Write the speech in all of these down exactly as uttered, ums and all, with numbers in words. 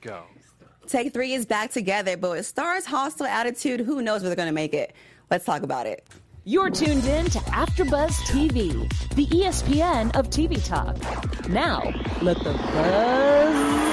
go. Take three is back together, but with Star's hostile attitude, who knows where they're going to make it. Let's talk about it. You're tuned in to AfterBuzz T V, the E S P N of T V talk. Now, let the buzz...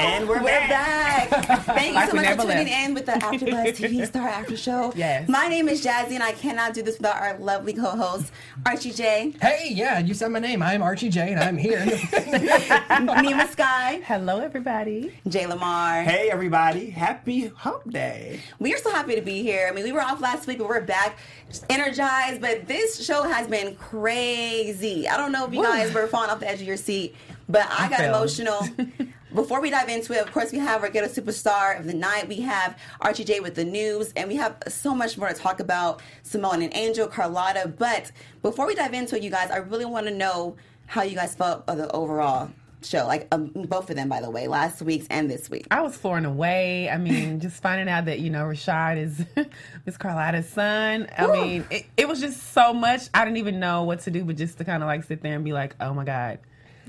And we're, we're back. back. Thank you so much for tuning in with the AfterBuzz T V Star After Show. Yes. My name is Jazzy, and I cannot do this without our lovely co-host, Archie J. Hey, yeah, you said my name. I'm Archie J, and I'm here. Nima Sky. Hello, everybody. Jay Lamar. Hey, everybody. Happy Hump Day. We are so happy to be here. I mean, we were off last week, but we're back, energized. But this show has been crazy. I don't know if you Woo. guys were falling off the edge of your seat, but I, I got failed. emotional. Before we dive into it, of course, we have our Get a Superstar of the Night. We have Archie J with the news, and we have so much more to talk about, Simone and Angel, Carlotta. But before we dive into it, you guys, I really want to know how you guys felt of the overall show, like um, both of them, by the way, last week's and this week. I was flown away. I mean, just finding out that, you know, Rashad is Miss Carlotta's son. I Ooh. mean, it, it was just so much. I didn't even know what to do, but just to kind of like sit there and be like, oh, my God.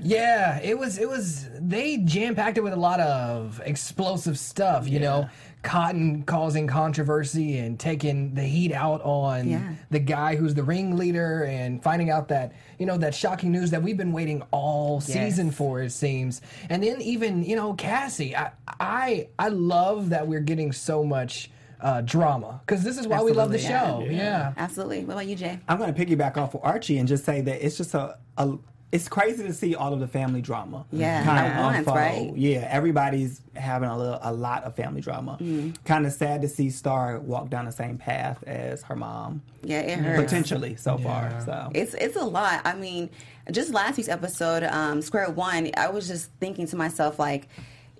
Yeah, it was, it was, they jam-packed it with a lot of explosive stuff, you yeah. know, Cotton causing controversy and taking the heat out on yeah. the guy who's the ringleader and finding out that, you know, that shocking news that we've been waiting all yes. season for, it seems. And then even, you know, Cassie, I, I, I love that we're getting so much Uh, drama, because this is why Absolutely, we love the yeah. show. Yeah. yeah. Absolutely. What about you, Jay? I'm going to piggyback off of Archie and just say that it's just a... a It's crazy to see all of the family drama. Yeah, kind of unfold. Right? Yeah, everybody's having a little, a lot of family drama. Mm. Kind of sad to see Star walk down the same path as her mom. Yeah, it hurts. Potentially, so yeah. far. So it's it's a lot. I mean, just last week's episode, um, Square One, I was just thinking to myself, like,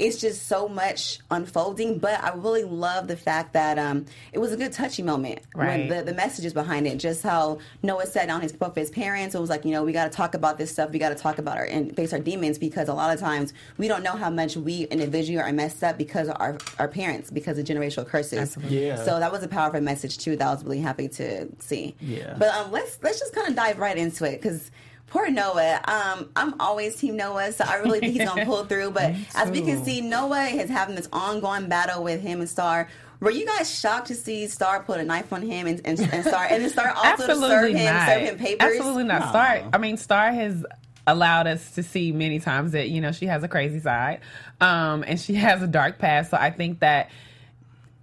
it's just so much unfolding, but I really love the fact that um, it was a good touchy moment. Right. When the, the messages behind it, just how Noah sat down his both his parents. It was like, you know, we got to talk about this stuff. We got to talk about our and face our demons, because a lot of times we don't know how much we individually are messed up because of our our parents, because of generational curses. Absolutely. Yeah. So that was a powerful message too. That I was really happy to see. Yeah. But um, let's let's just kind of dive right into it, because poor Noah. Um, I'm always Team Noah, so I really think he's going to pull through. But as we can see, Noah is having this ongoing battle with him and Star. Were you guys shocked to see Star put a knife on him and, and, and Star? And then Star also to serve him, not. serve him papers? Absolutely not. No. Star, I mean, Star has allowed us to see many times that, you know, she has a crazy side. Um, and she has a dark past. So I think that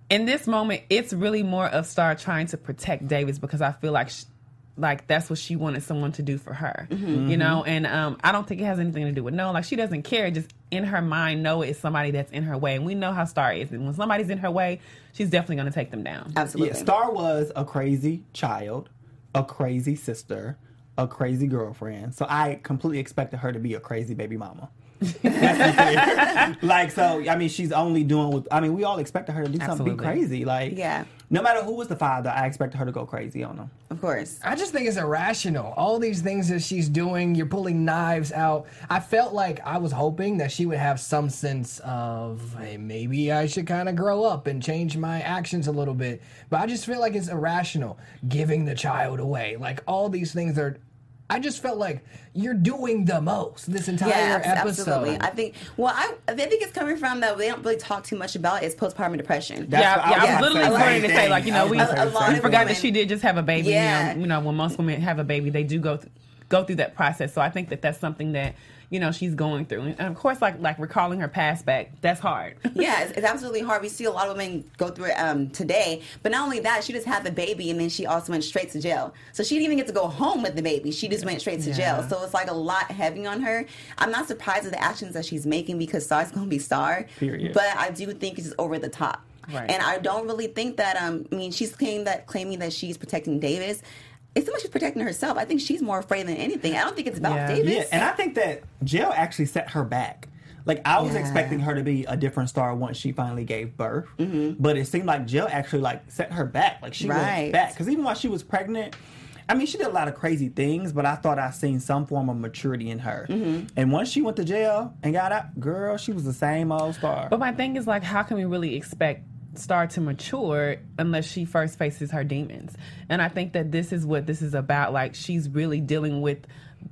in this moment, it's really more of Star trying to protect Davis, because I feel like she, like, that's what she wanted someone to do for her, mm-hmm. you know? And um, I don't think it has anything to do with Noah. Like, she doesn't care. Just in her mind, Noah is somebody that's in her way. And we know how Star is. And when somebody's in her way, she's definitely going to take them down. Absolutely. Yeah, Star was a crazy child, a crazy sister, a crazy girlfriend. So I completely expected her to be a crazy baby mama. Like, so I mean, she's only doing what, I mean, we all expected her to do Absolutely. something, be crazy, like, yeah, no matter who was the father, I expected her to go crazy on him. Of course. I just think it's irrational, all these things that she's doing. You're pulling knives out. I felt like, I was hoping that she would have some sense of, hey, maybe I should kind of grow up and change my actions a little bit, but I just feel like it's irrational, giving the child away, like, all these things are, I just felt like you're doing the most this entire yeah, episode. Absolutely. I think, well, I, I think it's coming from that they don't really talk too much about is postpartum depression. That's yeah, yeah, I, yeah, I was literally going to say, like, you know, we, we forgot that she did just have a baby. Yeah. And, you know, when most women have a baby, they do go, th- go through that process. So I think that that's something that, you know, she's going through. And of course, like like recalling her past back, that's hard. Yeah, it's, it's absolutely hard. We see a lot of women go through it um, today. But not only that, she just had the baby, and then she also went straight to jail. So she didn't even get to go home with the baby. She just went straight to yeah. jail. So it's like a lot heavy on her. I'm not surprised at the actions that she's making, because Star's going to be Star. Period. But I do think it's over the top. Right. And I don't really think that, um, I mean, she's claiming that, claiming that she's protecting Davis. It's so much she's protecting herself. I think she's more afraid than anything. I don't think it's about yeah. Davis. Yeah, and I think that jail actually set her back. Like, I was yeah. expecting her to be a different Star once she finally gave birth. Mm-hmm. But it seemed like jail actually, like, set her back. Like, she right. went back. Because even while she was pregnant, I mean, she did a lot of crazy things, but I thought I seen some form of maturity in her. Mm-hmm. And once she went to jail and got out, girl, she was the same old Star. But my thing is, like, how can we really expect Star to mature unless she first faces her demons. And I think that this is what this is about. Like, she's really dealing with,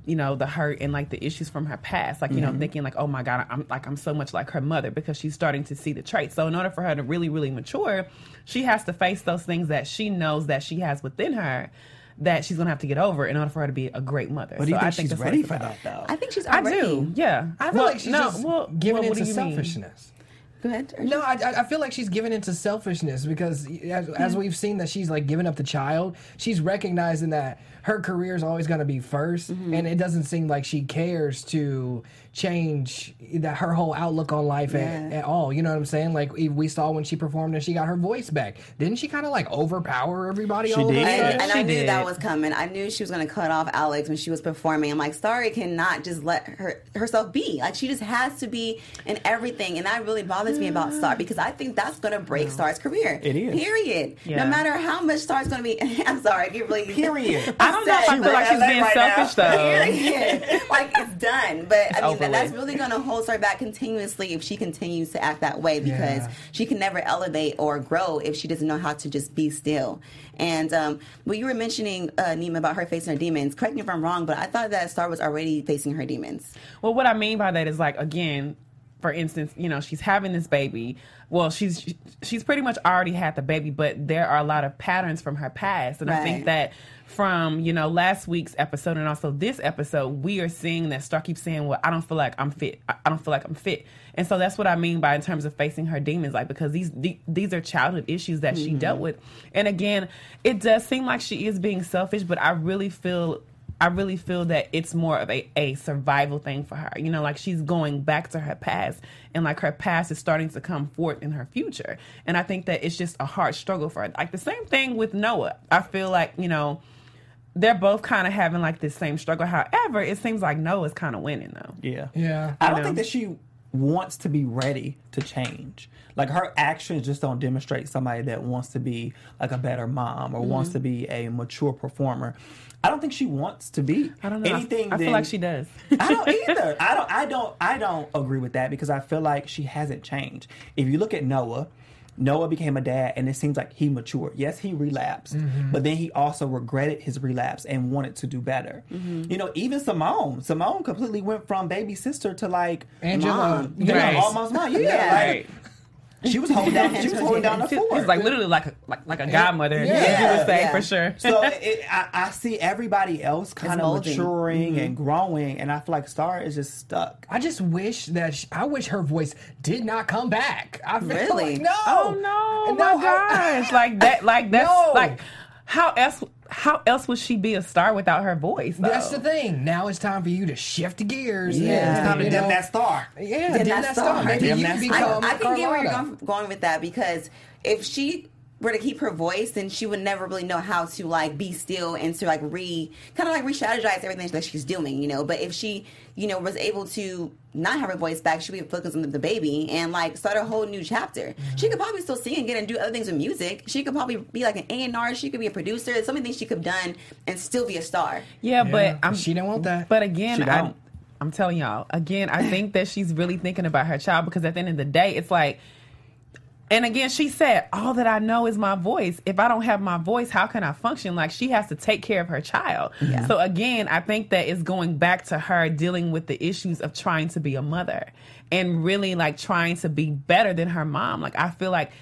you know, the hurt and like the issues from her past. Like, you mm-hmm. know, thinking like, oh my God, I'm like, I'm so much like her mother, because she's starting to see the traits. So in order for her to really, really mature, she has to face those things that she knows that she has within her that she's going to have to get over in order for her to be a great mother. But do you so think I think she's ready for that, though? I think she's already. I do, yeah. I feel well, like she's no, just well, giving well, into selfishness. Mean? Go ahead. No, I, I feel like she's giving into selfishness because as, as we've seen that she's, like, giving up the child, she's recognizing that her career is always going to be first, mm-hmm. and it doesn't seem like she cares to change that her whole outlook on life yeah. at, at all. You know what I'm saying? Like, we saw when she performed and she got her voice back. Didn't she kind of, like, overpower everybody? She all did. And, and she I knew did. That was coming. I knew she was going to cut off Alex when she was performing. I'm like, Starry cannot just let her herself be. Like, she just has to be in everything, and that really bothers me about Star, because I think that's going to break yeah. Star's career. It is. Period. Yeah. No matter how much Star's going to be. I'm sorry. It really Period. I don't know if I feel like she's being right selfish, now. Though. Like, it's done. But, it's I mean, that, that's really going to hold her back continuously if she continues to act that way, because yeah. she can never elevate or grow if she doesn't know how to just be still. And um, well, you were mentioning, uh, Nima, about her facing her demons. Correct me if I'm wrong, but I thought that Star was already facing her demons. Well, what I mean by that is, like, again, for instance, you know, she's having this baby. Well, she's she's pretty much already had the baby, but there are a lot of patterns from her past. And right. I think that from, you know, last week's episode and also this episode, we are seeing that Star keeps saying, well, I don't feel like I'm fit. I don't feel like I'm fit. And so that's what I mean by in terms of facing her demons, like, because these these are childhood issues that mm-hmm. she dealt with. And again, it does seem like she is being selfish, but I really feel... I really feel that it's more of a, a survival thing for her. You know, like, she's going back to her past, and like her past is starting to come forth in her future. And I think that it's just a hard struggle for her. Like the same thing with Noah. I feel like, you know, they're both kind of having like this same struggle. However, it seems like Noah's kind of winning though. Yeah. Yeah. I don't you know? think that she wants to be ready to change. Like, her actions just don't demonstrate somebody that wants to be like a better mom or mm-hmm. wants to be a mature performer. I don't think she wants to be I don't know. anything. I, I feel than, like she does. I don't either. I don't. I don't. I don't agree with that, because I feel like she hasn't changed. If you look at Noah, Noah became a dad, and it seems like he matured. Yes, he relapsed, mm-hmm. but then he also regretted his relapse and wanted to do better. Mm-hmm. You know, even Simone. Simone completely went from baby sister to like Angel, mom. You know, almost mom. Yeah. yeah. Like, She was holding down. She was holding down the fort. It's like literally like a, like like a godmother. Yeah, yeah. You would say yeah. for sure. So it, I, I see everybody else kind of maturing mm-hmm. and growing, and I feel like Star is just stuck. I just wish that she, I wish her voice did not come back. I feel really like, no. Oh no, no, my gosh! Like that, like that's no. like how else. How else would she be a star without her voice, though? That's the thing. Now it's time for you to shift gears. Yeah. yeah. It's time to dim that star. Yeah, dim, dim that star. star. Maybe dim you can become I, I can get where you're going, going with that, because if she were to keep her voice, then she would never really know how to, like, be still and to, like, re... kind of, like, re-strategize everything that she's doing, you know? But if she, you know, was able to not have her voice back, she'd be focused on the baby and, like, start a whole new chapter. Mm-hmm. She could probably still sing and get and do other things with music. She could probably be, like, an A and R. She could be a producer. There's so many things she could have done and still be a star. Yeah, yeah. but... I'm, she didn't want that. But, again, I'm, I'm telling y'all, again, I think that she's really thinking about her child, because at the end of the day, it's like... And again, she said, all that I know is my voice. If I don't have my voice, how can I function? Like, she has to take care of her child. Yeah. So again, I think that it's going back to her dealing with the issues of trying to be a mother and really, like, trying to be better than her mom. Like, I feel like,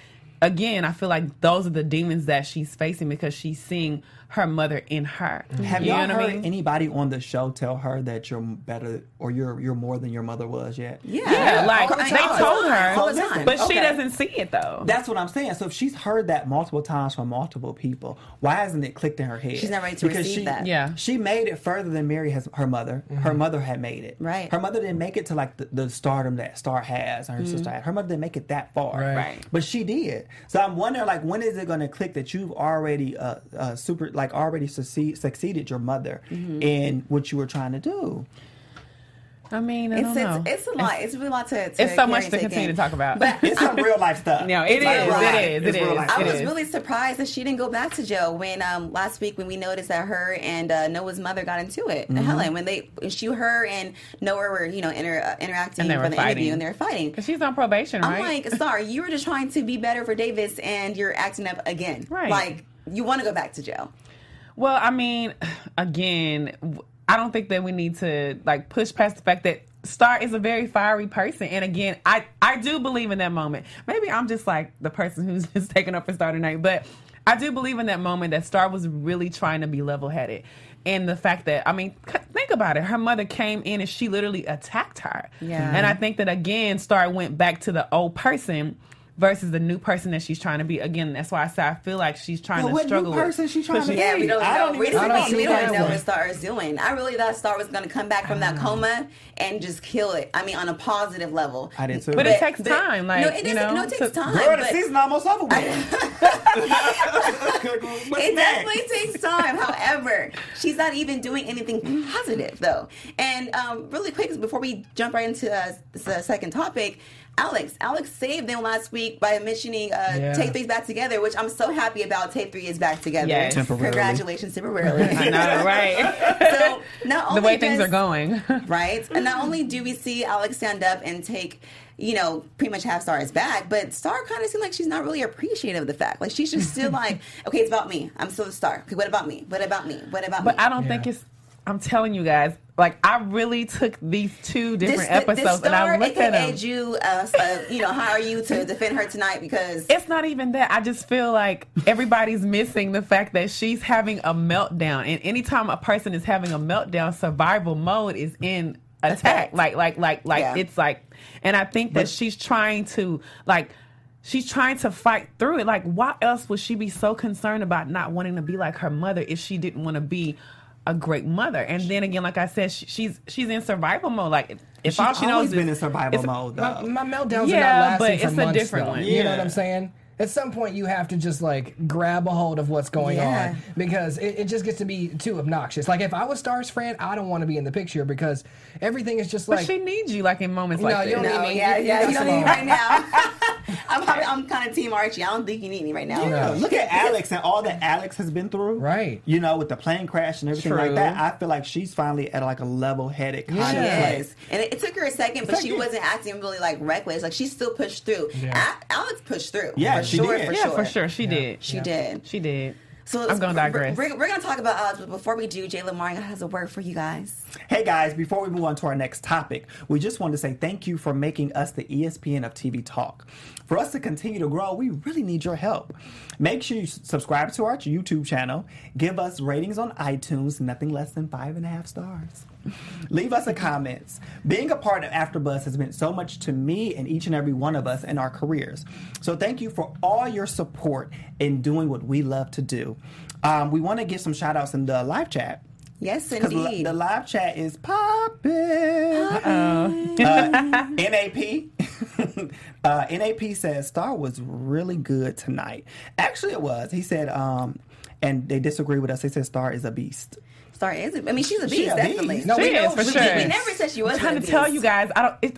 again, I feel like those are the demons that she's facing, because she's seeing her mother in her. Mm-hmm. Have you y'all heard I mean? anybody on the show tell her that you're better or you're you're more than your mother was yet? Yeah, yeah like the they told her, all the time. but okay. she doesn't see it though. That's what I'm saying. So if she's heard that multiple times from multiple people, why hasn't it clicked in her head? She's not ready to because receive she, that. Yeah, she made it further than Mary has her mother. Mm-hmm. Her mother had made it. Right. Her mother didn't make it to like the, the stardom that Star has, or her mm-hmm. sister had. Her mother didn't make it that far. Right. right. But she did. So I'm wondering, like, when is it going to click that you've already uh, uh, super like. Like already succeed, succeeded your mother mm-hmm. in what you were trying to do. I mean, I it's, don't it's, know. It's a lot. It's, it's really a lot to, to It's so much to taking. continue to talk about. But it's some real life stuff. No, it, like, is, right. it is. It is. It is. I was really surprised that she didn't go back to jail when um, last week when we noticed that her and uh, Noah's mother got into it. Mm-hmm. Helen, when they she, her, and Noah were you know inter, uh, interacting for the fighting. interview and they were fighting. Because she's on probation, right? I'm like, sorry, you were just trying to be better for Davis, and you're acting up again. Right? Like you want to go back to jail. Well, I mean, again. I don't think that we need to, like, push past the fact that Star is a very fiery person. And, again, I, I do believe in that moment. Maybe I'm just, like, the person who's just taking up for Star tonight. But I do believe in that moment that Star was really trying to be level-headed. And the fact that, I mean, think about it. Her mother came in and she literally attacked her. Yeah. And I think that, again, Star went back to the old person versus the new person that she's trying to be. Again, that's why I say I feel like she's trying well, to struggle with. What new person she's trying to be? Yeah, we don't know. I don't even, we I don't, we don't know what Star is doing. I really thought Star was going to come back from that coma and just kill it. I mean, on a positive level. I did too. But, but it takes but, time. Like, no, it, you know, no, it takes time. Girl, the season almost over with. It definitely takes time. However, she's not even doing anything positive, though. And um, really quick, before we jump right into uh, the second topic, Alex. Alex saved them last week by mentioning uh, yeah. Take Three's back together, which I'm so happy about. Take Three is back together. Yes. Temporarily. Congratulations, temporarily. I know, right? So not only the way does, things are going, right? And not only do we see Alex stand up and take, you know, pretty much half Star's back, but Star kind of seemed like she's not really appreciative of the fact. Like she's just still like, okay, it's about me. I'm still the Star. Okay, what about me? What about me? What about but me? But I don't yeah. think it's. I'm telling you guys. Like, I really took these two different this, episodes, this and I looked at them. You, uh, uh, you know, hire you to defend her tonight because... It's not even that. I just feel like everybody's missing the fact that she's having a meltdown. And anytime a person is having a meltdown, survival mode is in attack. Like, like, like, like, yeah. it's like... And I think that but, she's trying to, like... She's trying to fight through it. Like, why else would she be so concerned about not wanting to be like her mother if she didn't want to be... a great mother, and then again, like I said, she, she's she's in survival mode. Like if she's all she knows, been is, in survival mode. Though. My, my meltdowns yeah, are not lasting for months. Yeah, but it's a different though. one. You yeah. know what I'm saying? At some point, you have to just like grab a hold of what's going yeah. on because it, it just gets to be too obnoxious. Like if I was Star's friend, I don't want to be in the picture because everything is just like. But she needs you, like in moments no, like you don't no, need me. Yeah, you, yeah, you, you don't need me right now. I'm, probably, I'm kind of Team Archie. I don't think you need me right now. Yeah. Look at Alex and all that Alex has been through. Right. You know, with the plane crash and everything True. like that. I feel like she's finally at like a level-headed kind yes. of place. And it, it took her a second, it's but like she it. wasn't acting really like reckless. Like she still pushed through. Yeah. I, Alex pushed through. Yeah, for she sure, did. For yeah, sure. for sure. She yeah. did. She yeah. did. She did. So I'm going to digress. We're, we're going to talk about Alex, but before we do, Jay Lamar has a word for you guys. Hey, guys, before we move on to our next topic, we just want to say thank you for making us the E S P N of T V Talk. For us to continue to grow, we really need your help. Make sure you subscribe to our YouTube channel. Give us ratings on iTunes, nothing less than five and a half stars. Leave us a comment. Being a part of AfterBuzz has meant so much to me and each and every one of us in our careers. So thank you for all your support in doing what we love to do. Um, we want to give some shout-outs in the live chat. Yes, indeed. Li- the live chat is popping. Uh-oh. Uh, N A P uh, N A P says, Star was really good tonight. Actually, it was. He said, um, and they disagree with us. They said Star is a beast. Star is. I mean, she's a beast, she a definitely. Beast. No, she we is, know, for we, sure. We, we never said she was. I'm trying to beast. tell you guys, I don't. It,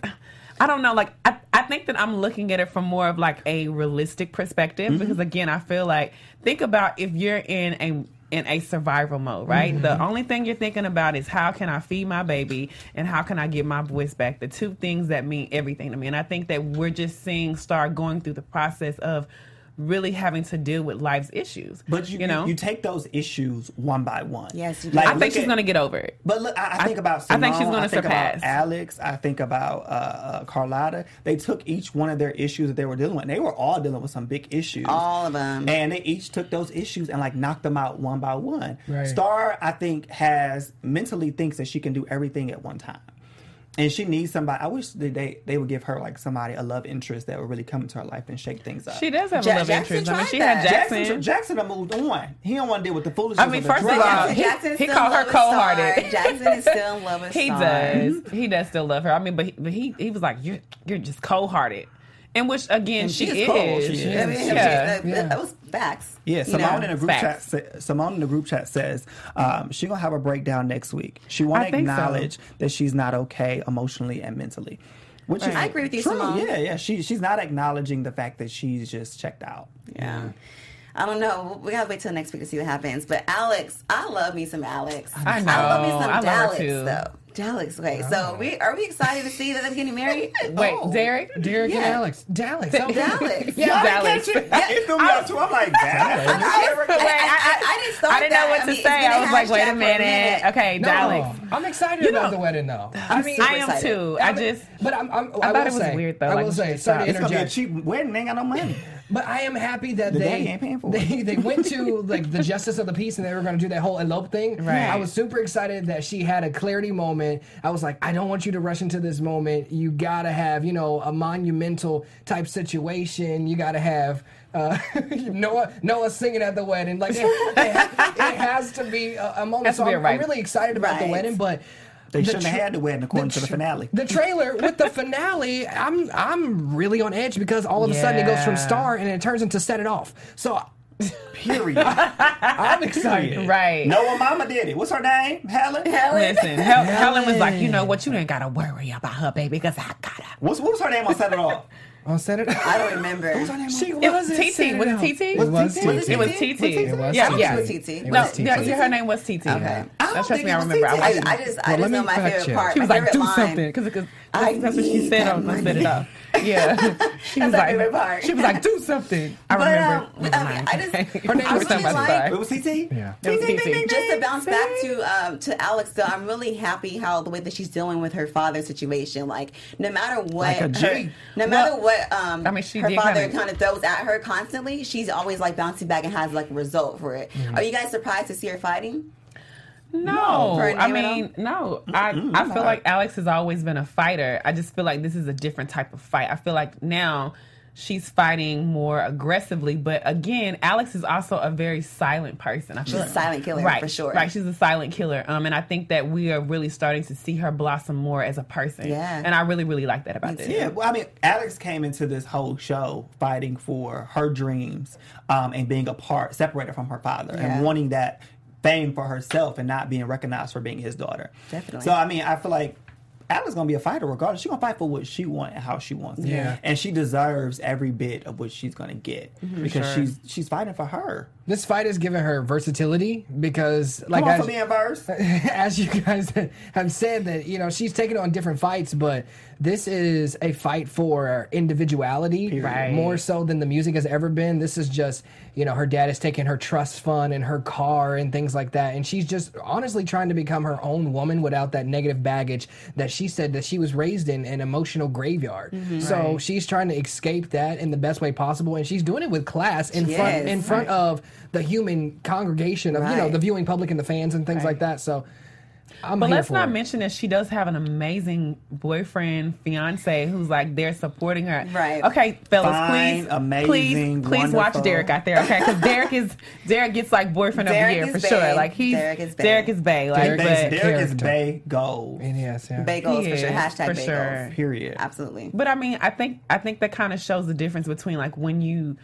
I don't know. Like, I, I think that I'm looking at it from more of like a realistic perspective mm-hmm. because again, I feel like think about if you're in a in a survival mode, right? Mm-hmm. The only thing you're thinking about is how can I feed my baby and how can I get my voice back? The two things that mean everything to me, and I think that we're just seeing Star going through the process of. Really having to deal with life's issues, but you, you know you take those issues one by one. Yes, you do. Like, I think she's at, gonna get over it. But look, I, I think I, about Simone, I think she's gonna I think surpass about Alex. I think about uh, uh, Carlotta. They took each one of their issues that they were dealing with. And they were all dealing with some big issues, all of them, and they each took those issues and like knocked them out one by one. Right. Star, I think, has mentally thinks that she can do everything at one time. And she needs somebody. I wish that they, they would give her like somebody a love interest that would really come into her life and shake things up. She does have ja- a love Jackson interest. I mean, she that. had Jackson. Jackson. Jackson had moved on. He don't want to deal with the foolishness. I mean, first of all, he, he called her cold hearted. Jackson is still in love with Star. He does. He does still love her. I mean, but he, but he, he was like, you're you're just cold hearted. In which, again, and she, she is. Cold. She is. I mean, yeah. she, that, that was facts. Yeah, Simone in, a group chat sa- Simone in the group chat says um, she's going to have a breakdown next week. She won't acknowledge so. that she's not okay emotionally and mentally. Which right. is I agree with you, true. Simone. Yeah, yeah. She, she's not acknowledging the fact that she's just checked out. Yeah. yeah. I don't know. We got to wait till next week to see what happens. But Alex, I love me some Alex. I know. I love me some I Alex, too. though. Dallas, wait. Oh. So we are we excited to see that they're getting married? Wait, oh. Derek, Derek, yeah. and Alex, Dallas, Dallas, Dallas. Yeah, Dallas. It threw me out too. I'm like, Dallas. I, I, I, I, I didn't start. I didn't know that. what to I mean, say. I was like, wait a minute. minute. Okay, no, Dallas. No. I'm excited you know, about the wedding though. I mean, I am excited. too. I just, but I'm. I'm I, I thought it was say, weird though. I will say, sorry, it's gonna be a cheap wedding. Ain't got no money. But I am happy that they they they went to like the justice of the peace and they were going to do that whole elope thing. Right. I was super excited that she had a clarity moment. I was like, I don't want you to rush into this moment. You gotta have, you know, a monumental type situation. You gotta have uh, Noah Noah singing at the wedding. Like it, it, it has to be a, a moment. So I'm, right. I'm really excited about right. the wedding, but they the shouldn't tra- have had the wedding according the tra- to the finale. The trailer with the finale, I'm I'm really on edge because all of yeah. a sudden it goes from Star and it turns into Set It Off. So. Period. I'm excited. Period. Right. Noah Mama did it. What's her name? Helen? Helen? Listen, Hel- Helen. Helen was like, you know what? You ain't got to worry about her, baby, because I got her. What's, what was her name on Set It Off? On Set It Off? I don't remember. What was her name she on was T T. Was it T T? It was T T. It was T T. It was T T. Yeah, yeah. No, her name was T T. Okay. That's just me. I remember. I just know my favorite part. She was like, do something. Because that's what she said on Set It Off. Yeah, she was like, she was like, do something. I but, remember. Um, I, I just, her name was really like, it was T T. Yeah, it was T T. Just to bounce back to um, to Alex, though, I'm really happy how the way that she's dealing with her father's situation. Like, no matter what, like her, no matter well, what, um, I mean, she her father kind of, kind of throws at her constantly. She's always like bouncing back and has like a result for it. Mm-hmm. Are you guys surprised to see her fighting? No, I mean, no. I, I feel like Alex has always been a fighter. I just feel like this is a different type of fight. I feel like now she's fighting more aggressively. But again, Alex is also a very silent person. I feel she's like, a silent killer, right, for sure. Right, she's a silent killer. Um, and I think that we are really starting to see her blossom more as a person. Yeah. And I really, really like that about this. Yeah, well, I mean, Alex came into this whole show fighting for her dreams um, and being apart, separated from her father, yeah. and wanting that fame for herself and not being recognized for being his daughter. Definitely. So, I mean, I feel like Alice's going to be a fighter regardless. She's going to fight for what she wants and how she wants it. Yeah. And she deserves every bit of what she's going to get mm-hmm. because sure. she's she's fighting for her. This fight has given her versatility because, like, Come on as, for me and verse. as you guys have said, that, you know, she's taken on different fights, but this is a fight for individuality, right. more so than the music has ever been. This is just, you know, her dad is taking her trust fund and her car and things like that, and she's just honestly trying to become her own woman without that negative baggage that she said that she was raised in an emotional graveyard. Mm-hmm. So right. she's trying to escape that in the best way possible, and she's doing it with class in yes. front in front right. of the human congregation of, right. you know, the viewing public and the fans and things right. like that. So I'm but let's not it. mention that she does have an amazing boyfriend, fiance, who's like there supporting her. Right. Okay, fellas, Fine, please, amazing, please, please watch Derek out there, okay? Because Derek is Derek gets like boyfriend Derek of the year for bae. sure. Like he's Derek is bae. Derek is bae. Like, Derek, but, is, Derek is bae gold. Yes, yeah. Bae goals for sure. Hashtag for bae sure. goals. Period. Absolutely. But I mean, I think I think that kind of shows the difference between like when you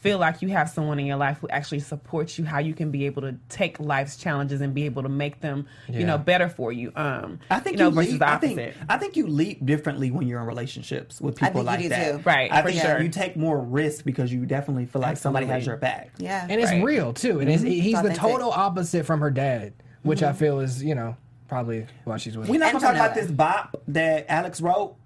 feel like you have someone in your life who actually supports you, how you can be able to take life's challenges and be able to make them, yeah. you know, better for you. Um, I think you know, you versus leap, the opposite. I think, I think you leap differently when you're in relationships with people like that. Too. Right, I for think sure. you take more risk because you definitely feel like Absolutely. somebody has your back. Yeah, and it's right. real too. And it's, he's it's the total opposite from her dad, which mm-hmm. I feel is, you know, probably why she's with. We're not gonna talk about this bop that Alex wrote.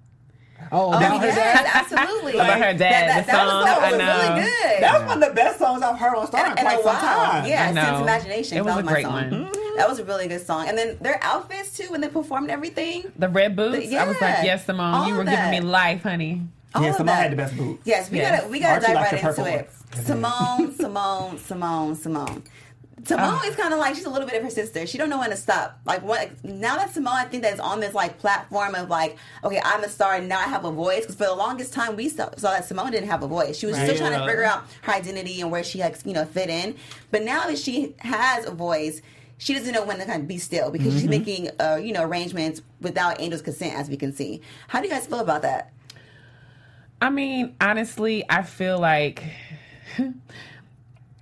Oh, oh about, yes, her dad. Absolutely. Like, about her dad. That, that, that song, was, that was really good. That was yeah. one of the best songs I've heard on Star in quite some time. Yeah, Since Imagination. It was a great song. one. Mm-hmm. That was a really good song. And then their outfits, too, when they performed everything. The red boots. The, yeah. I was like, yes, Simone, All you were that. giving me life, honey. All yeah, Simone that. had the best boots. Yes, we yes. got to dive right into ones. it. Simone, Simone, Simone, Simone. Simone oh. is kind of like, she's a little bit of her sister. She don't know when to stop. Like, what, now that Simone, I think, that's on this, like, platform of, like, okay, I'm a star and now I have a voice. Because for the longest time, we saw, saw that Simone didn't have a voice. She was right. still trying to figure out her identity and where she, like, you know, fit in. But now that she has a voice, she doesn't know when to kind of be still because mm-hmm. she's making, uh, you know, arrangements without Angel's consent, as we can see. How do you guys feel about that? I mean, honestly, I feel like...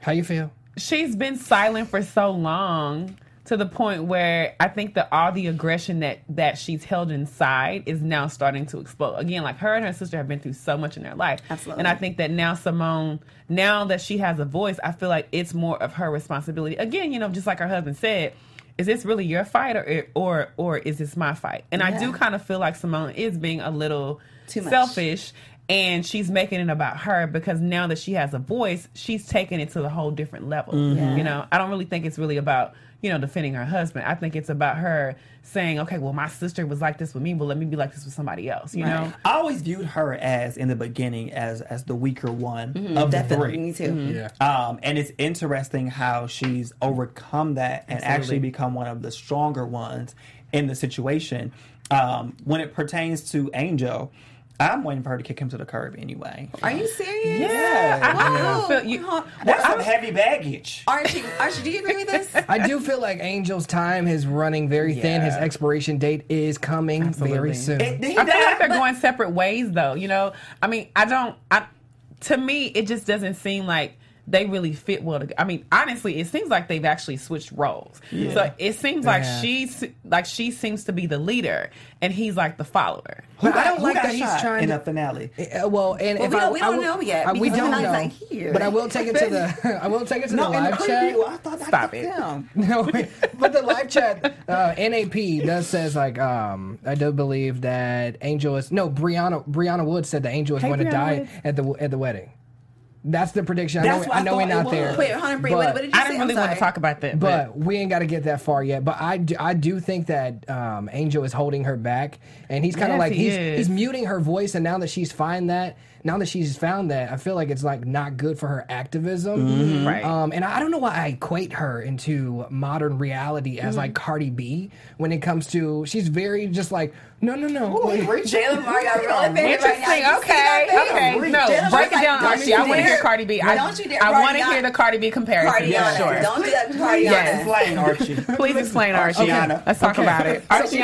How you feel? She's been silent for so long to the point where I think that all the aggression that, that she's held inside is now starting to explode. Again, like her and her sister have been through so much in their life. Absolutely. And I think that now Simone, now that she has a voice, I feel like it's more of her responsibility. Again, you know, just like her husband said, is this really your fight or or, or is this my fight? And yeah. I do kind of feel like Simone is being a little too much selfish. And she's making it about her because now that she has a voice, she's taking it to a whole different level. Mm-hmm. Yeah. You know, I don't really think it's really about, you know, defending her husband. I think it's about her saying, okay, well, my sister was like this with me, but let me be like this with somebody else, you right. know? I always viewed her as, in the beginning, as as the weaker one mm-hmm. of Definitely. the three. Me too. Mm-hmm. Yeah. Um, and it's interesting how she's overcome that and Absolutely. actually become one of the stronger ones in the situation. Um, when it pertains to Angel... I'm waiting for her to kick him to the curb anyway. Are you serious? Yeah. yeah. Wow. I, I feel you, well, that's some heavy baggage. Archie, Archie, do you agree with this? I do feel like Angel's time is running very yeah. thin. His expiration date is coming Absolutely. very soon. It, he I does, feel like they're but... going separate ways, though. You know, I mean, I don't. I, to me, it just doesn't seem like they really fit well together. I mean, honestly, it seems like they've actually switched roles. Yeah. So it seems like yeah. she's like she seems to be the leader, and he's like the follower. Who got, I don't who like got that shot he's trying in to, a finale. Uh, well, and well, if we, I, don't, we don't I, know yet. I, we don't know. Like here. But I will take it to the. I will take it to no, the live the chat. I thought Stop it. No, but the live chat uh, N A P does says like um, I do believe that Angel is no Brianna. Brianna Wood said that Angel is hey, going Brianna to die Woods. at the at the wedding. That's the prediction. I That's know, I know we're not was. there. Wait, hold on, Bree. What, what did you I say? I didn't really want to talk about that. But, but we ain't got to get that far yet. But I do, I do think that um, Angel is holding her back. And he's kind of yes, like, he he's is. he's muting her voice. And now that she's find that, now that she's found that, I feel like it's like not good for her activism. Mm-hmm. Right. Um, and I don't know why I equate her into modern reality as mm-hmm. like Cardi B when it comes to, she's very just like, no, no, no. Ooh, wait, wait. Jay Lamar got really big right now. Okay, okay. okay. No, Jayla break it down, like, Archie. I want to hear Cardi B. I, don't you dare I want to hear the Cardi B comparison. Cardi yeah, sure. Don't do that to Cardi yes. Explain, Archie. Please explain, Archie. Okay. Let's talk okay. about it. Archie.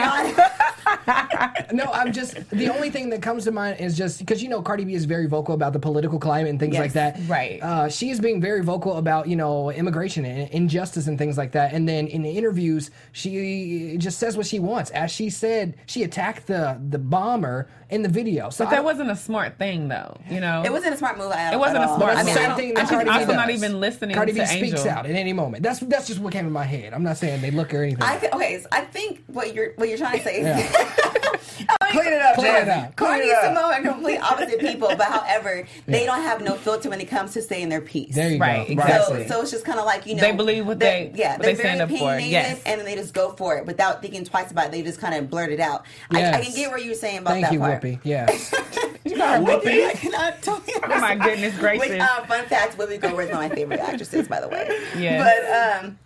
No, I'm just, the only thing that comes to mind is just, because you know Cardi B is very vocal about the political climate and things yes. like that. Right. Uh, she is being very vocal about, you know, immigration and injustice and things like that. And then in the interviews, she just says what she wants. As she said, she attacked the the bomber in the video. So but that I, wasn't a smart thing, though. You know, it wasn't a smart move. At it wasn't all. a smart. Well, I mean, same I thing. That Cardi B I'm does. not even listening. Cardi B to speaks Angel. out at any moment. That's that's just what came in my head. I'm not saying they look or anything. I th- okay, so I think what you're what you're trying to say. Yeah. I mean, clean it up, clean it up. Cardi and Simone are complete opposite people, but however, yeah. they don't have no filter when it comes to saying their piece. There you right, go. Exactly. So, so it's just kind of like, you know, they believe what they yeah what they're they stand up for. Yes, and then they just go for it without thinking twice about it. They just kind of blurt it out. Yes. I, I can get what you were saying about Thank that you, part. Thank you, Whoopi. Yeah. You got Whoopi. I cannot talk. Oh my goodness gracious! Which, um, fun fact: Whoopi Goldberg is one of my favorite actresses, by the way. Yeah. But um.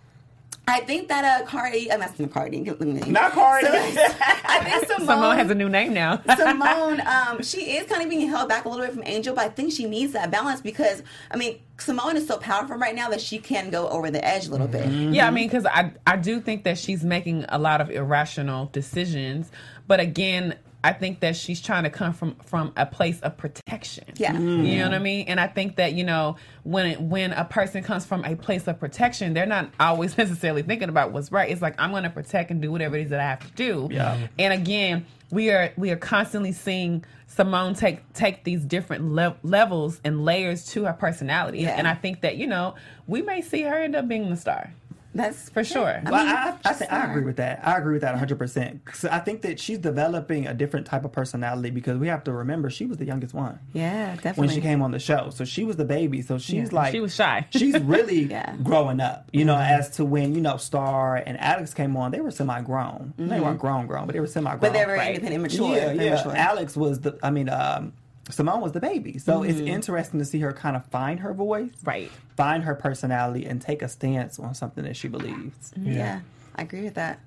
I think that uh, Cardi, I'm not Cardi. Not Cardi. So, I think Simone, Simone has a new name now. Simone, um, she is kind of being held back a little bit from Angel, but I think she needs that balance because, I mean, Simone is so powerful right now that she can go over the edge a little bit. Mm-hmm. Yeah, I mean, because I, I do think that she's making a lot of irrational decisions, but again, I think that she's trying to come from, from a place of protection. Yeah. Mm. You know what I mean? And I think that, you know, when it, when a person comes from a place of protection, they're not always necessarily thinking about what's right. It's like, I'm going to protect and do whatever it is that I have to do. Yeah. And again, we are we are constantly seeing Simone take take these different le- levels and layers to her personality. Yeah. And I think that, you know, we may see her end up being the star. That's for sure. Well, I, mean, I, I, think, I agree with that. I agree with that one hundred percent. So I think that she's developing a different type of personality because we have to remember she was the youngest one. Yeah, definitely. When she came on the show. So she was the baby. So she's yeah. like... She was shy. She's really yeah. growing up. You know, mm-hmm. as to when, you know, Star and Alex came on, they were semi-grown. Mm-hmm. They weren't grown-grown, but they were semi-grown. But they were right? independent, immature. Yeah, yeah. Immature. Alex was the... I mean... um Simone was the baby. So mm-hmm. it's interesting to see her kind of find her voice, right? Find her personality and take a stance on something that she believes. Yeah, yeah I agree with that.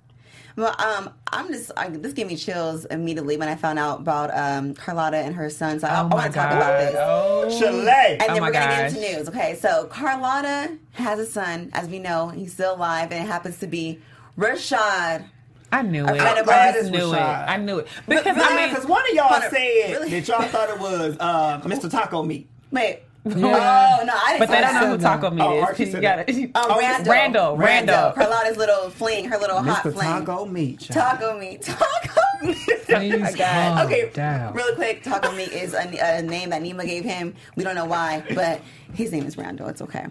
Well, um, I'm just, I, this gave me chills immediately when I found out about um, Carlotta and her son. So I, oh I want to talk about this. Oh, Chalet. And then oh we're going to get into news. Okay, so Carlotta has a son, as we know. He's still alive, and it happens to be Rashad. I knew it. I, I just knew Rashad. it. I knew it. Because but, I mean, because one of y'all said really? that y'all thought it was uh, Mister Taco Meat. Wait. Yeah. Oh no! I didn't but they don't know who Taco Meat oh, is. You got it. Oh, Randall. Randall. Randall. Carlotta's little fling, her little Mister hot Taco fling. Taco Meat. Child. Taco Meat. Taco Meat. Please calm okay. down. Really quick, Taco Meat is a, a name that Nima gave him. We don't know why, but his name is Randall. It's okay.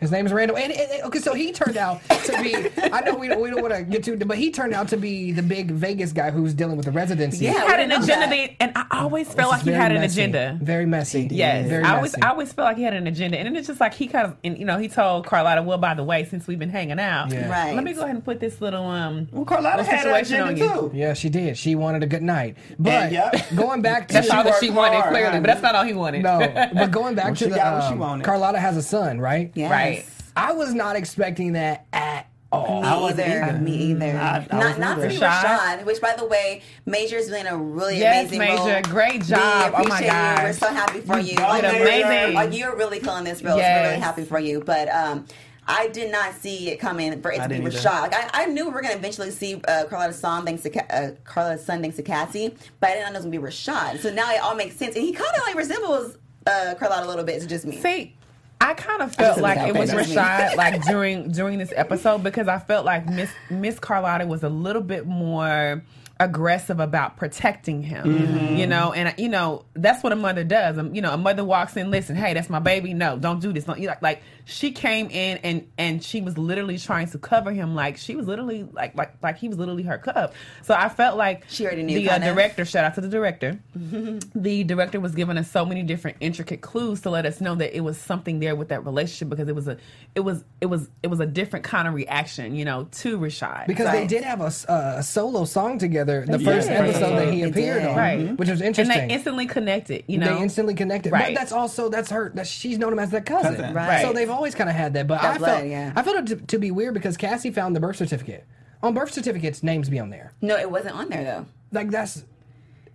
His name is Randall, and, and, and okay, so he turned out to be. I know we don't we don't want to get too, but he turned out to be the big Vegas guy who's dealing with the residency. Yeah, he had an agenda, that. and I always oh, felt like he had messy. an agenda. Very messy. Yes, very I always I always felt like he had an agenda, and it's just like he kind of, and, you know, he told Carlotta, "Well, by the way, since we've been hanging out, yeah. right? Let me go ahead and put this little um well, Carlotta had an agenda too. Yeah, she did. She wanted a good night, but yeah, yep. going back to that's all that she wanted hard, clearly, but that's not all he wanted. No, but going back well, to the um, Carlotta has a son, right? Yeah. Right. I was not expecting that at all. Me I wasn't either. either. Me either. I, I not not either. to be Rashad, which, by the way, Major's doing a really yes, amazing Major. role. Yes, Major. Great job. We oh, my God. You. We're so happy for you. Oh, like, amazing. Like, you're really killing this role. Yes. We're really happy for you. But um, I did not see it coming for it to I be Rashad. Like, I, I knew we were going to eventually see uh, Carlotta's son thanks to, uh, Carlotta's son thanks to Cassie, but I didn't know it was going to be Rashad. So now it all makes sense. And he kind of like resembles uh, Carlotta a little bit. It's just me. See? I kind of felt like it was Rashad, like during during this episode, because I felt like Miss Miss Carlotta was a little bit more aggressive about protecting him, mm-hmm. you know, and you know that's what a mother does. Um, you know, a mother walks in, listen, hey, that's my baby. No, don't do this. Don't you know, like she came in and and she was literally trying to cover him, like she was literally like like like he was literally her cup. So I felt like she already knew. The uh, director, shout out to the director. The director was giving us so many different intricate clues to let us know that it was something there with that relationship, because it was a it was it was it was a different kind of reaction, you know, to Rashad. Because right. they did have a, uh, a solo song together. The yeah. first episode that he appeared on, right. which was interesting, and they instantly connected. You know, they instantly connected. Right. But that's also that's her. That she's known him as that cousin. cousin. Right. So they've always kind of had that. But that I blood, felt yeah. I felt it to, to be weird because Cassie found the birth certificate. On birth certificates, names be on there. No, it wasn't on there though. Like that's.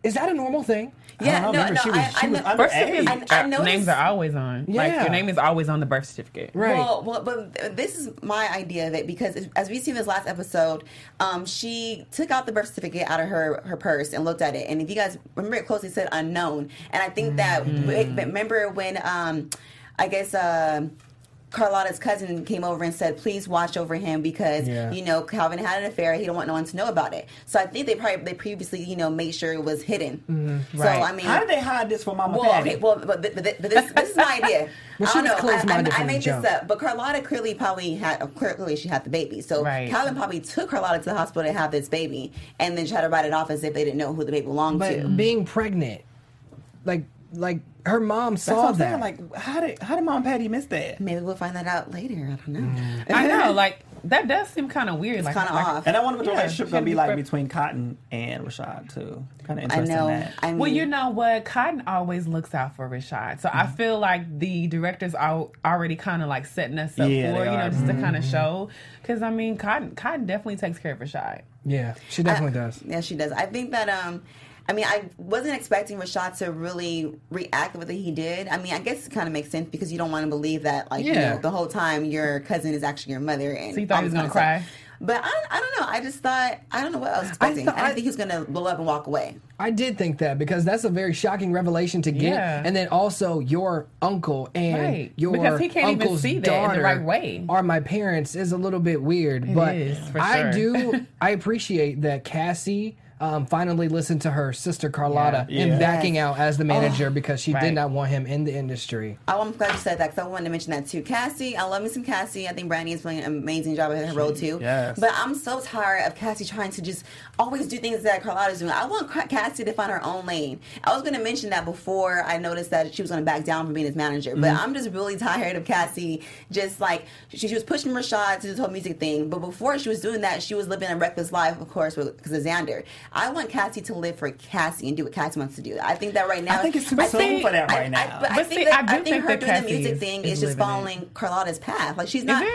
Is that a normal thing? Yeah, I no, no. She was, I, she I, was I, birth certificates, I, I noticed, names are always on. Yeah. Like, your name is always on the birth certificate. Right. Well, well, but this is my idea of it, because as we see in this last episode, um, she took out the birth certificate out of her, her purse and looked at it. And if you guys remember it closely, it said unknown. And I think that, mm. remember when, um, I guess... Uh, Carlotta's cousin came over and said, please watch over him because, yeah. you know, Calvin had an affair. He don't want no one to know about it. So I think they probably, they previously, you know, made sure it was hidden. Mm, right. So, I mean. How did they hide this from Mama well, Patty? Okay, well, but, but, but this, this is my idea. Well, I don't know. I, I, I made this up. But Carlotta clearly probably had, clearly she had the baby. So right. Calvin probably took Carlotta to the hospital to have this baby and then tried to write it off as if they didn't know who the baby belonged but to. But being pregnant, like, like, her mom saw That's that. Like, how did how did Mom Patty miss that? Maybe we'll find that out later. I don't know. Mm. I know, like that does seem kind of weird. It's like, kind of like, off. And I wonder what the yeah, relationship gonna be, be like between Cotton and Rashad too. Kind of interesting. I know. That. I mean, well, you know what? Cotton always looks out for Rashad, so mm-hmm. I feel like the directors are already kind of like setting us up yeah, for you know just mm-hmm. to kind of show. Because I mean, Cotton Cotton definitely takes care of Rashad. Yeah, she definitely I, does. Yeah, she does. I think that um. I mean, I wasn't expecting Rashad to really react the way that he did. I mean, I guess it kind of makes sense because you don't want to believe that, like, yeah. you know, the whole time your cousin is actually your mother. And so you thought he was going to cry? Stuff. But I, I don't know. I just thought, I don't know what I was expecting. I, thought, I didn't think he was going to blow up and walk away. I did think that because that's a very shocking revelation to get. Yeah. And then also your uncle and right. your because he can't uncle's even see that in the right way. Are my parents is a little bit weird. It but is, for sure. I do, I appreciate that Cassie... Um, finally listened to her sister Carlotta yeah, yeah. and backing yes. out as the manager oh, because she right. did not want him in the industry. Oh, I'm glad you said that because I wanted to mention that too. Cassie, I love me some Cassie. I think Brandy is playing an amazing job at her role too. Yes. But I'm so tired of Cassie trying to just always do things that Carlotta's doing. I want Cassie to find her own lane. I was going to mention that before I noticed that she was going to back down from being his manager, mm-hmm. but I'm just really tired of Cassie just like, she, she was pushing Rashad to this whole music thing, but before she was doing that, she was living a reckless life, of course, because of Xander. I want Cassie to live for Cassie and do what Cassie wants to do. I think that right now... I think it's too soon for that right now. I, I, but, but I think, see, that, I I think her that doing Cassie the music is, thing is, is just following it. Carlotta's path. Like, she's not...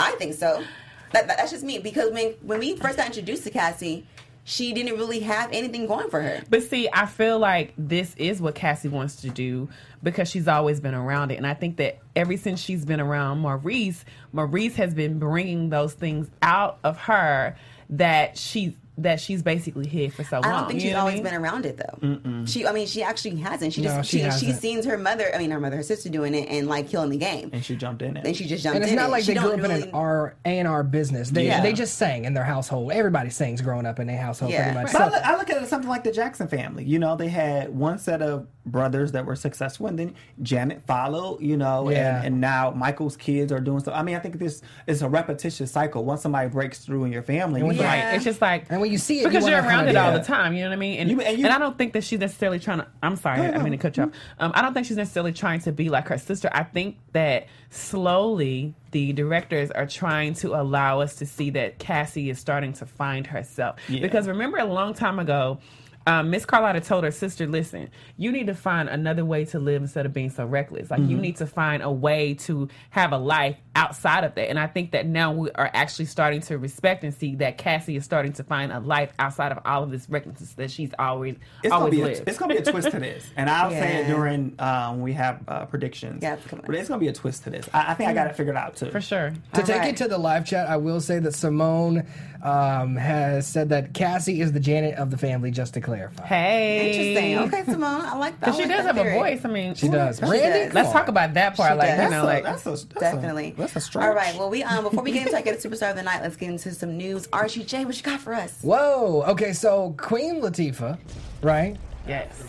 I think so. That, that, that's just me. Because when, when we first got introduced to Cassie... She didn't really have anything going for her. But see, I feel like this is what Cassie wants to do because she's always been around it. And I think that ever since she's been around Maurice, Maurice has been bringing those things out of her that she's that she's basically hid for so long. I don't think she's always been around it though. Mm-mm. She, I mean, she actually hasn't. She just no, she, she, hasn't. She's seen her mother, I mean, her mother, her sister doing it and like killing the game. And she jumped in it. And she just jumped in it. And it's not like they grew up in an A and R business. They yeah. they just sang in their household. Everybody sings growing up in their household yeah. pretty much. Right. But so, I, look, I look at it something like the Jackson family. You know, they had one set of brothers that were successful, and then Janet followed. You know, yeah. and, and now Michael's kids are doing stuff. I mean, I think this is a repetitious cycle. Once somebody breaks through in your family, yeah. you're like, it's just like, and when you see it because you you're around it all the time. You know what I mean? And, you, and, you, and I don't think that she's necessarily trying to. I'm sorry, no, no. I mean to cut you off. Um, I don't think she's necessarily trying to be like her sister. I think that slowly the directors are trying to allow us to see that Cassie is starting to find herself. Yeah. Because remember, a long time ago. Um, Miss Carlotta told her sister, listen, you need to find another way to live instead of being so reckless. Like, mm-hmm. you need to find a way to have a life outside of that. And I think that now we are actually starting to respect and see that Cassie is starting to find a life outside of all of this recklessness that she's always, it's always gonna be lived. A, it's going to be a twist to this. And I'll yeah. say it during um, when we have uh, predictions. Yeah, come on. But it's going to be a twist to this. I, I think mm-hmm. I got it figured out, too. For sure. To all take right. it to the live chat, I will say that Simone um, has said that Cassie is the Janet of the family, just to clear. Clarify. Hey, interesting. Okay, Simone, I like that. Because she like does have theory. A voice. I mean, she does. Brandy, she does. Let's talk about that part. She like, does. You know, like that's a, that's a, that's definitely. A, that's a stretch. All right. Well, we um before we get into I Get a Superstar of the Night, let's get into some news. Archie J, what you got for us? Whoa. Okay, so Queen Latifah, right? Yes.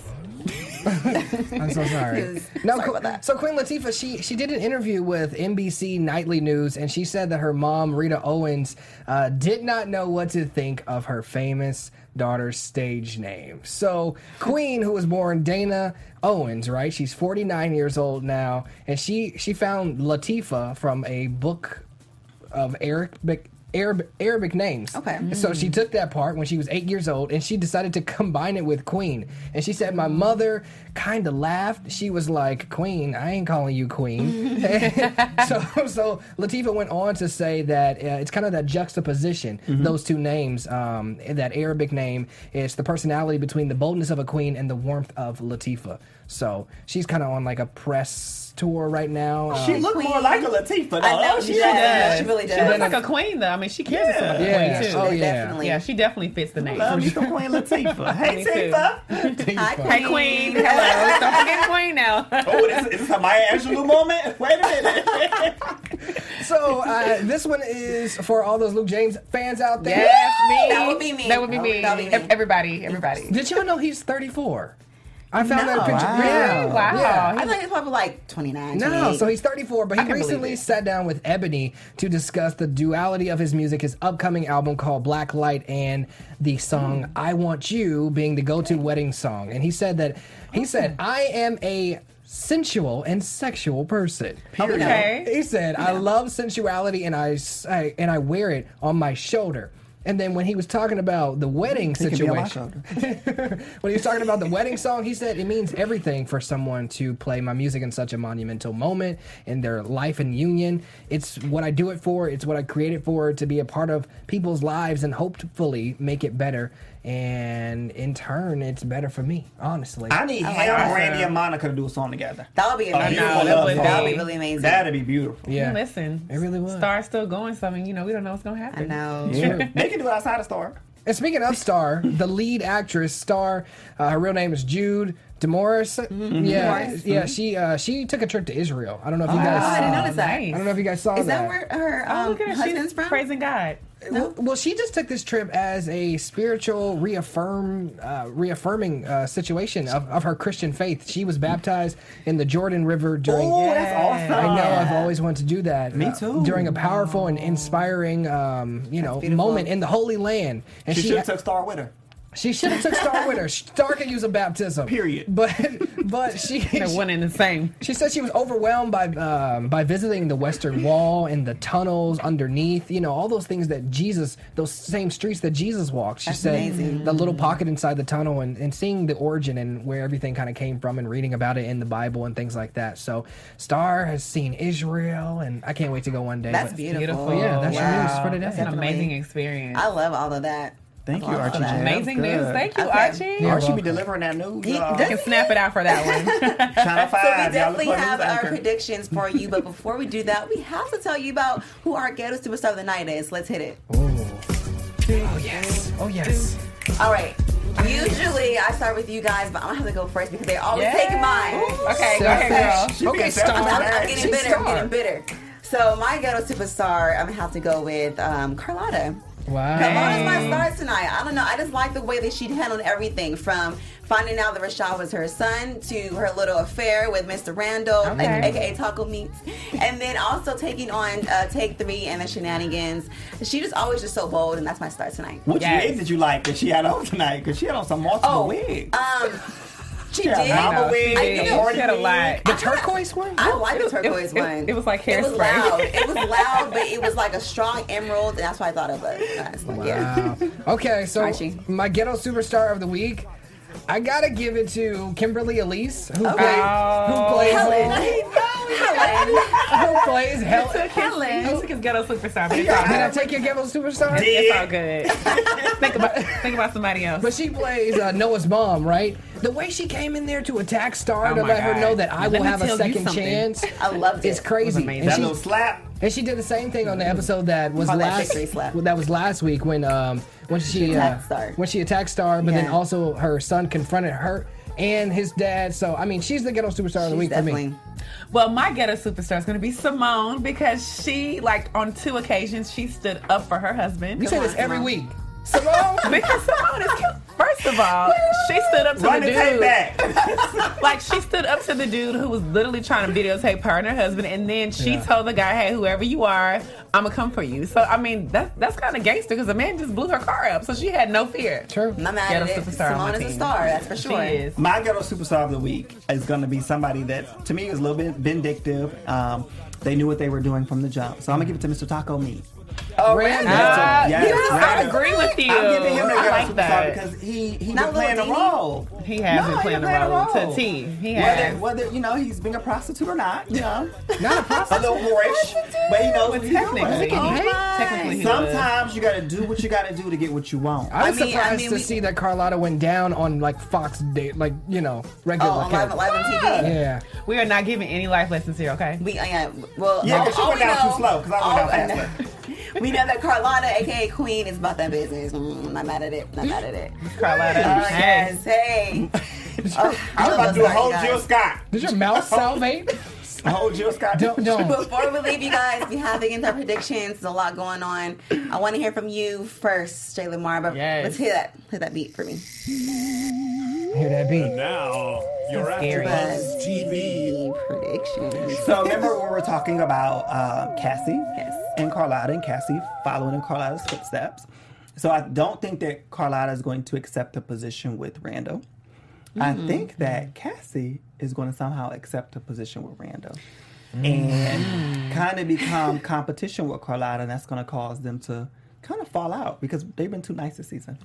I'm so sorry. No, sorry about that. So Queen Latifah, she she did an interview with N B C Nightly News, and she said that her mom, Rita Owens, uh, did not know what to think of her famous daughter's stage name. So Queen, who was born Dana Owens, right? She's forty-nine years old now, and she she found Latifah from a book of Arabic. Arab, Arabic names. Okay. Mm. So she took that part when she was eight years old, and she decided to combine it with Queen. And she said, my mother kind of laughed. She was like, Queen, I ain't calling you Queen. so, so Latifah went on to say that uh, it's kind of that juxtaposition, mm-hmm. those two names, um, that Arabic name. It's the personality between the boldness of a queen and the warmth of Latifah. So she's kind of on like a press tour right now. Oh, she um, looks more like a Latifah. Though. I know she, she does. does. She really does. She looks like a queen, though. I mean, she cares yeah. about yeah. queen too. Oh yeah, definitely. Yeah, she definitely fits the name. Love you, the Queen Latifah. Hey, Tifa. Hi, Queen. Hey, Queen. Hello. Don't forget Queen now. Oh, is, is this a Maya Angelou moment? Wait a minute. so uh, this one is for all those Luke James fans out there. Yes, me. That would be me. That would be me. That would be me. Everybody, everybody. Did y'all know he's thirty-four? I found no, that picture. Wow. Really? Wow. Yeah. I thought he was probably like twenty-nine. No, so he's thirty-four, but he recently sat down with Ebony to discuss the duality of his music, his upcoming album called Black Light, and the song mm. I Want You being the go-to wedding song. And he said that, he said, I am a sensual and sexual person. Period. Okay. He said, I love sensuality and I, I, and I wear it on my shoulder. And then when he was talking about the wedding he situation, when he was talking about the wedding song, he said it means everything for someone to play my music in such a monumental moment in their life and union. It's what I do it for. It's what I create it for, to be a part of people's lives and hopefully make it better. And in turn, it's better for me, honestly. I need him, Brandy, and Monica to do a song together. That would be amazing. Oh, that would that be really amazing. That would be beautiful. Yeah. Listen, it really would. Star's still going, so I mean, you know, we don't know what's going to happen. I know. Yeah. They can do it outside of Star. And speaking of Star, the lead actress, Star, uh, her real name is Jude Demorest. Mm-hmm. Yeah, mm-hmm. yeah. She uh, she took a trip to Israel. I don't know if you oh, guys. Oh, I didn't notice that. I don't know if you guys saw that. Is that, that where her um, oh, look at her. Husband's from? Praising God. No? Well, she just took this trip as a spiritual reaffirm, uh, reaffirming uh, situation of, of her Christian faith. She was baptized in the Jordan River during. Oh, yeah. That's awesome! I know. Yeah. I've always wanted to do that. Me too. Uh, during a powerful and inspiring, um, you know, moment in the Holy Land. And she, she should have took Star with her. She should have took Star with her. Star could use a baptism. Period. But but she... They're one and the same. She said she was overwhelmed by um, by visiting the Western Wall and the tunnels underneath. You know, all those things that Jesus... Those same streets that Jesus walked. She That's said amazing. The little pocket inside the tunnel and, and seeing the origin and where everything kind of came from and reading about it in the Bible and things like that. So Star has seen Israel and I can't wait to go one day. That's but, beautiful. beautiful. Yeah, that's wow. news for That's an amazing experience. I love all of that. Thank you, Archie. Amazing news. Thank you, okay. Archie. Archie be delivering that news. He, I can snap it out for that one. Channel five, so we definitely have our anchor. predictions for you, but before we do that, we have to tell you about who our Ghetto Superstar of the Night is. Let's hit it. Ooh. Oh, yes. Oh, yes. All right. Usually, I start with you guys, but I'm going to have to go first because they always yeah. take mine. Ooh, okay, so go ahead, girl. Okay, Star. I'm, I'm getting She's bitter. Star. I'm getting bitter. So, my ghetto superstar, I'm going to have to go with um, Carlotta. Wow. Carlotta's my star tonight. I don't know. I just like the way that she handled everything, from finding out that Rashad was her son to her little affair with Mister Randall, okay. a k a. Taco Meats, and then also taking on uh, Take Three and the shenanigans. She just always just so bold, and that's my star tonight. Which yes. wig did you like that she had on tonight? Because she had on some multiple oh, wigs. Um, She, she did. Mama wig. I did. She had a lot. The turquoise one? I like the turquoise it, one. It, it, it was like hairspray. It was loud. It was loud, but it was like a strong emerald, and that's what I thought of it. Nice. Wow. Yeah. Okay, so Archie. My ghetto superstar of the week, I gotta give it to Kimberly Elise, who okay. plays, oh. who plays Helen. Helen. Who plays Helen. Helen. You took his ghetto superstar. Did I take your ghetto superstar? Did. It's all good. think, about, think about somebody else. But she plays uh, Noah's mom, right? The way she came in there to attack Star oh to let God. her know that I Let will have a second chance. I loved it. It's crazy. It that she, little slap. And she did the same thing on the episode that was last that, that was last week when um when she, she uh, Star. when she attacked Star, but yeah. then also her son confronted her and his dad. So I mean, she's the ghetto superstar she's of the week definitely. for me. Well, my ghetto superstar is going to be Simone, because she, like, on two occasions she stood up for her husband. You say this every week. Simone, because Simone is cute. First of all, she stood up to Run the dude. Back. Like, she stood up to the dude who was literally trying to videotape her and her husband, and then she yeah. told the guy, "Hey, whoever you are, I'm gonna come for you." So I mean, that that's kind of gangster, because the man just blew her car up, so she had no fear. True. I'm mad at it. Simone is a star, that's for sure. She is. My ghetto superstar of the week is gonna be somebody that, to me, is a little bit vindictive. Um, they knew what they were doing from the jump, so I'm gonna give it to Mister Taco Meat. Oh, Randall. Uh, yes, yes, I agree with you. I'm giving him I like that. Because he, he been playing a role. He has no, been playing a role. role. To T. He has. Whether, whether, you know, he's being a prostitute or not, you know. Not a prostitute. A little whorish. But, you know, well, technically. Oh, technically sometimes you got to do what you got to do to get what you want. I was I mean, surprised I mean, to we, see that Carlotta went down on, like, Fox Date, like, you know, regular. Oh, on live, live on T V. Yeah. We are not giving any life lessons here, okay? We, yeah, well, yeah, because she went down too slow, because I went down faster. We know that Carlotta, a k a. Queen, is about that business. Mm, I'm not mad at it. Not mad at it. Carlotta. Oh, yes. Hey. Oh, I was about to do a whole Jill Scott. Did your mouth salivate? A whole Jill Scott. Don't, don't. Before we leave, you guys, we have into our predictions. There's a lot going on. I want to hear from you first, Jay Lamar. But yes. let's hear that. Hear that beat for me. Hear that beat. And now, your AfterBuzz T V predictions. So remember when we were talking about uh, Cassie? Yes. And Carlotta and Cassie following in Carlotta's footsteps. So I don't think that Carlotta is going to accept a position with Randall. Mm-hmm. I think that Cassie is going to somehow accept a position with Randall. Mm. And mm. kind of become competition with Carlotta, and that's going to cause them to kind of fall out, because they've been too nice this season.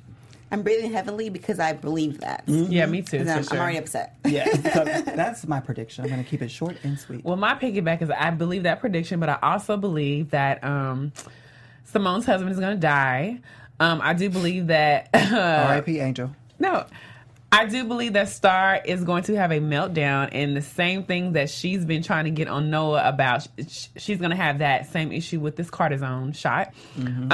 I'm breathing heavily because I believe that. Mm-hmm. Yeah, me too. I'm, sure. I'm already upset. Yeah, so that's my prediction. I'm going to keep it short and sweet. Well, my piggyback is I believe that prediction, but I also believe that um, Simone's husband is going to die. Um, I do believe that... Uh, R I P Angel. No, I do believe that Star is going to have a meltdown, and the same thing that she's been trying to get on Noah about, she's going to have that same issue with this cortisone shot. Mm-hmm. Um,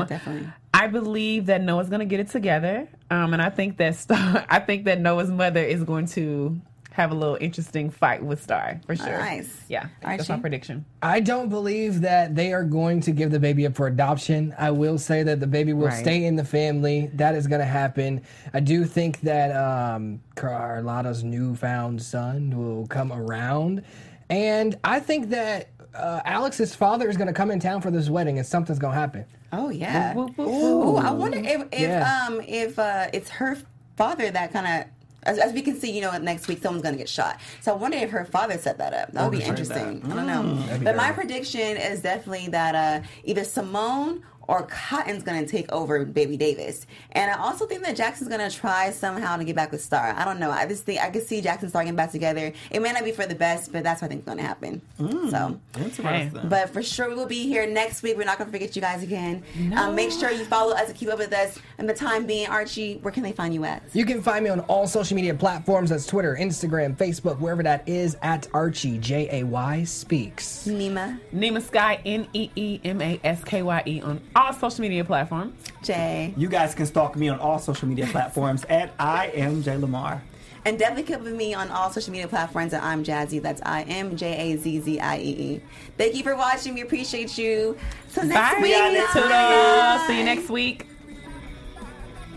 yeah, definitely. I believe that Noah's going to get it together, um, and I think that Star, I think that Noah's mother is going to have a little interesting fight with Star, for sure. Nice. Yeah, Archie? That's my prediction. I don't believe that they are going to give the baby up for adoption. I will say that the baby will right. stay in the family. That is going to happen. I do think that um, Carlotta's newfound son will come around, and I think that uh, Alex's father is going to come in town for this wedding, and something's going to happen. Oh, yeah. Ooh, ooh, ooh, ooh. Ooh, I wonder if if yeah. um if uh, it's her father that kind of... As, as we can see, you know, next week someone's going to get shot. So I wonder if her father set that up. That would be interesting. That. I don't know. Mm, but my prediction is definitely that uh, either Simone or Cotton's going to take over Baby Davis. And I also think that Jackson's going to try somehow to get back with Star. I don't know. I just think I could see Jackson starting back together. It may not be for the best, but that's what I think is going to happen. Mm, so, interesting. But for sure, we will be here next week. We're not going to forget you guys again. No. Um, make sure you follow us and keep up with us. And the time being, Archie, where can they find you at? You can find me on all social media platforms. That's Twitter, Instagram, Facebook, wherever that is, at Archie, J A Y Speaks. Nima. Nima Sky, N E E M A S K Y E on all all social media platforms. Jay. You guys can stalk me on all social media platforms at I am Jay Lamar. And definitely keep with me on all social media platforms at I'm Jazzy. That's I M J A Z Z I E E. Thank you for watching. We appreciate you. Till next Bye, week. Bye. See you next week.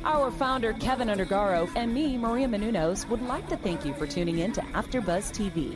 Our founder, Kevin Undergaro, and me, Maria Menounos, would like to thank you for tuning in to AfterBuzz T V.